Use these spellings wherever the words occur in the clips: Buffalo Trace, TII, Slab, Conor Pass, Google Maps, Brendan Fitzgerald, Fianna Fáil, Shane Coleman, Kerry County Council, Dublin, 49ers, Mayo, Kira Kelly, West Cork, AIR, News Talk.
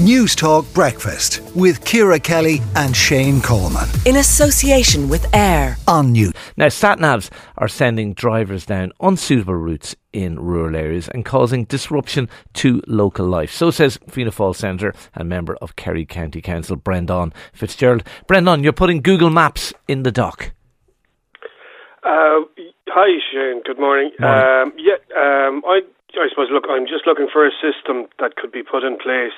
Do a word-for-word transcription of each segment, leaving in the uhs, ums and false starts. News Talk Breakfast with Kira Kelly and Shane Coleman. In association with AIR on News. Now, sat-navs are sending drivers down unsuitable routes in rural areas and causing disruption to local life. So says Fianna Fáil Senator and member of Kerry County Council, Brendan Fitzgerald. Brendan, you're putting Google Maps in the dock. Uh, hi, Shane. Good morning. morning. Um, yeah, um, I... I suppose, look, I'm just looking for a system that could be put in place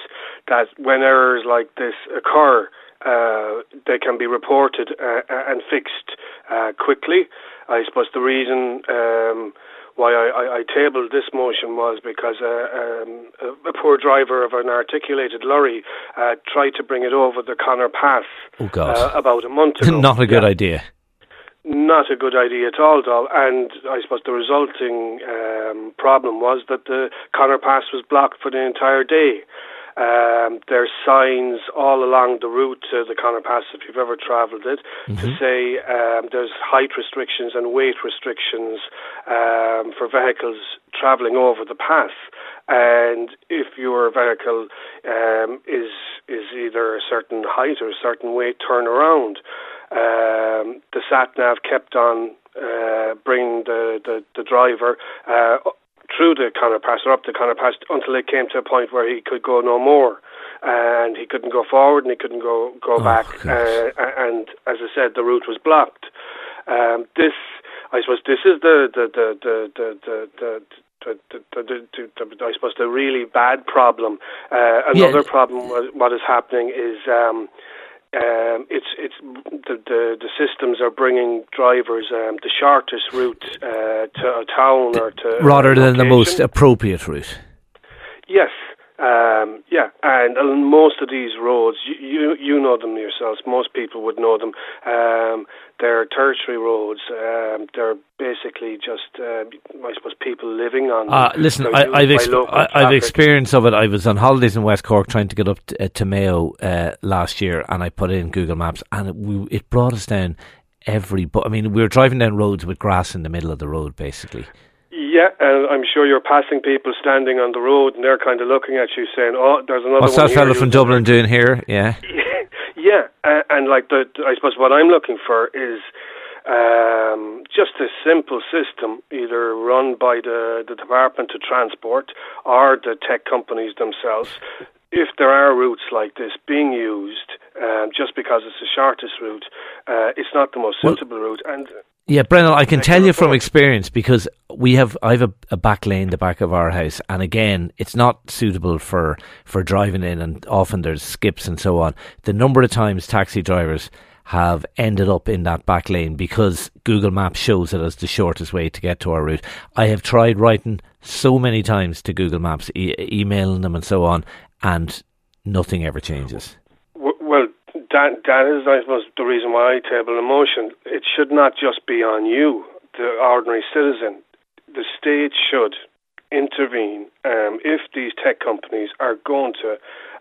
that when errors like this occur, uh, they can be reported uh, and fixed uh, quickly. I suppose the reason um, why I, I, I tabled this motion was because uh, um, a poor driver of an articulated lorry uh, tried to bring it over the Conor Pass oh, God. Uh, about a month ago. Not a good yeah. idea. Not a good idea at all, though. And I suppose the resulting um, problem was that the Conor Pass was blocked for the entire day. Um, there's signs all along the route to the Conor Pass, if you've ever travelled it, mm-hmm. to say um, there's height restrictions and weight restrictions um, for vehicles travelling over the pass. And if your vehicle um, is is either a certain height or a certain weight, turn around. Um, the sat-nav kept on uh, bringing the, the, the driver uh, through the Conor Pass or up the Conor Pass until it came to a point where he could go no more. And he couldn't go forward and he couldn't go, go oh, back. Uh, and as I said, the route was blocked. Um, this, I suppose, this is the the the the the, the, the The, the, the, the, the, I suppose the really bad problem. Uh, another yeah. problem, what, what is happening is um, um, it's it's the, the the systems are bringing drivers um, the shortest route uh, to a town the, or to rather a than the most appropriate route. Yes. Um, yeah, and most of these roads, you, you you know them yourselves, most people would know them. Um, they're tertiary roads, um, they're basically just, uh, I suppose, people living on uh, them. Listen, I, I've, exp- I, I've experience of it. I was on holidays in West Cork trying to get up to, uh, to Mayo uh, last year, and I put in Google Maps, and it, we, it brought us down every... Bu- I mean, we were driving down roads with grass in the middle of the road, basically. Yeah, and I'm sure you're passing people standing on the road and they're kind of looking at you saying, oh, there's another What's one What's that fella from Dublin doing here? Yeah. yeah, and, and like, the, I suppose what I'm looking for is um, just a simple system, either run by the, the Department of Transport or the tech companies themselves. If there are routes like this being used, um, just because it's the shortest route, uh, it's not the most suitable well, route. And yeah, Brendan, I can tell you from experience because we have I have a, a back lane, the back of our house, and again, it's not suitable for, for driving in, and often there's skips and so on. The number of times taxi drivers have ended up in that back lane because Google Maps shows it as the shortest way to get to our route. I have tried writing so many times to Google Maps, e- emailing them and so on, and nothing ever changes. Well, that that is, I suppose, the reason why I table a motion. It should not just be on you, the ordinary citizen. The state should intervene um, if these tech companies are going to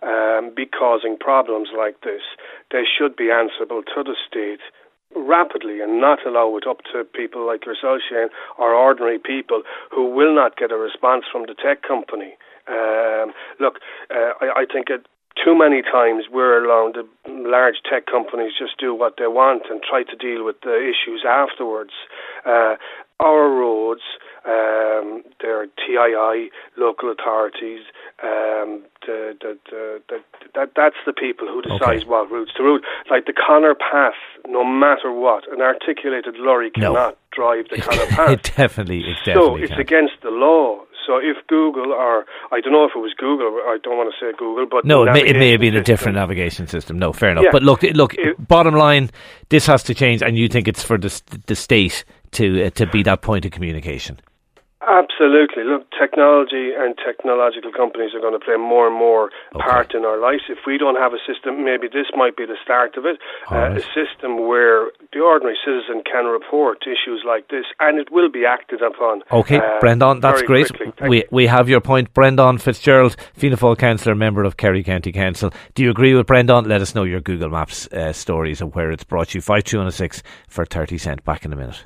um, be causing problems like this. They should be answerable to the state rapidly and not allow it up to people like yourself, Shane, or ordinary people who will not get a response from the tech company. Um, look, uh, I, I think it, too many times we're allowing the large tech companies just do what they want and try to deal with the issues afterwards. Uh, our roads, um, their T I I, local authorities, um, the, the, the, the, that, that's the people who decide okay. what routes to route. Like the Conor Pass, no matter what, an articulated lorry cannot no. drive the Conor Pass. It definitely, it definitely So it's can. against the law. So if Google or, I don't know if it was Google, I don't want to say Google, but... No, it may, it may have been a different navigation system. No, fair enough. Yeah. But look, look. It, bottom line, this has to change, and you think it's for the, the state to uh, to be that point of communication. Absolutely. Look, technology and technological companies are going to play more and more okay. part in our lives. If we don't have a system, maybe this might be the start of it, uh, right. a system where the ordinary citizen can report issues like this and it will be acted upon. Okay, uh, Brendan, that's great. We we have your point. Brendan Fitzgerald, Fianna Fáil Councillor, member of Kerry County Council. Do you agree with Brendan? Let us know your Google Maps uh, stories and where it's brought you. five two one oh six for thirty cent. Back in a minute.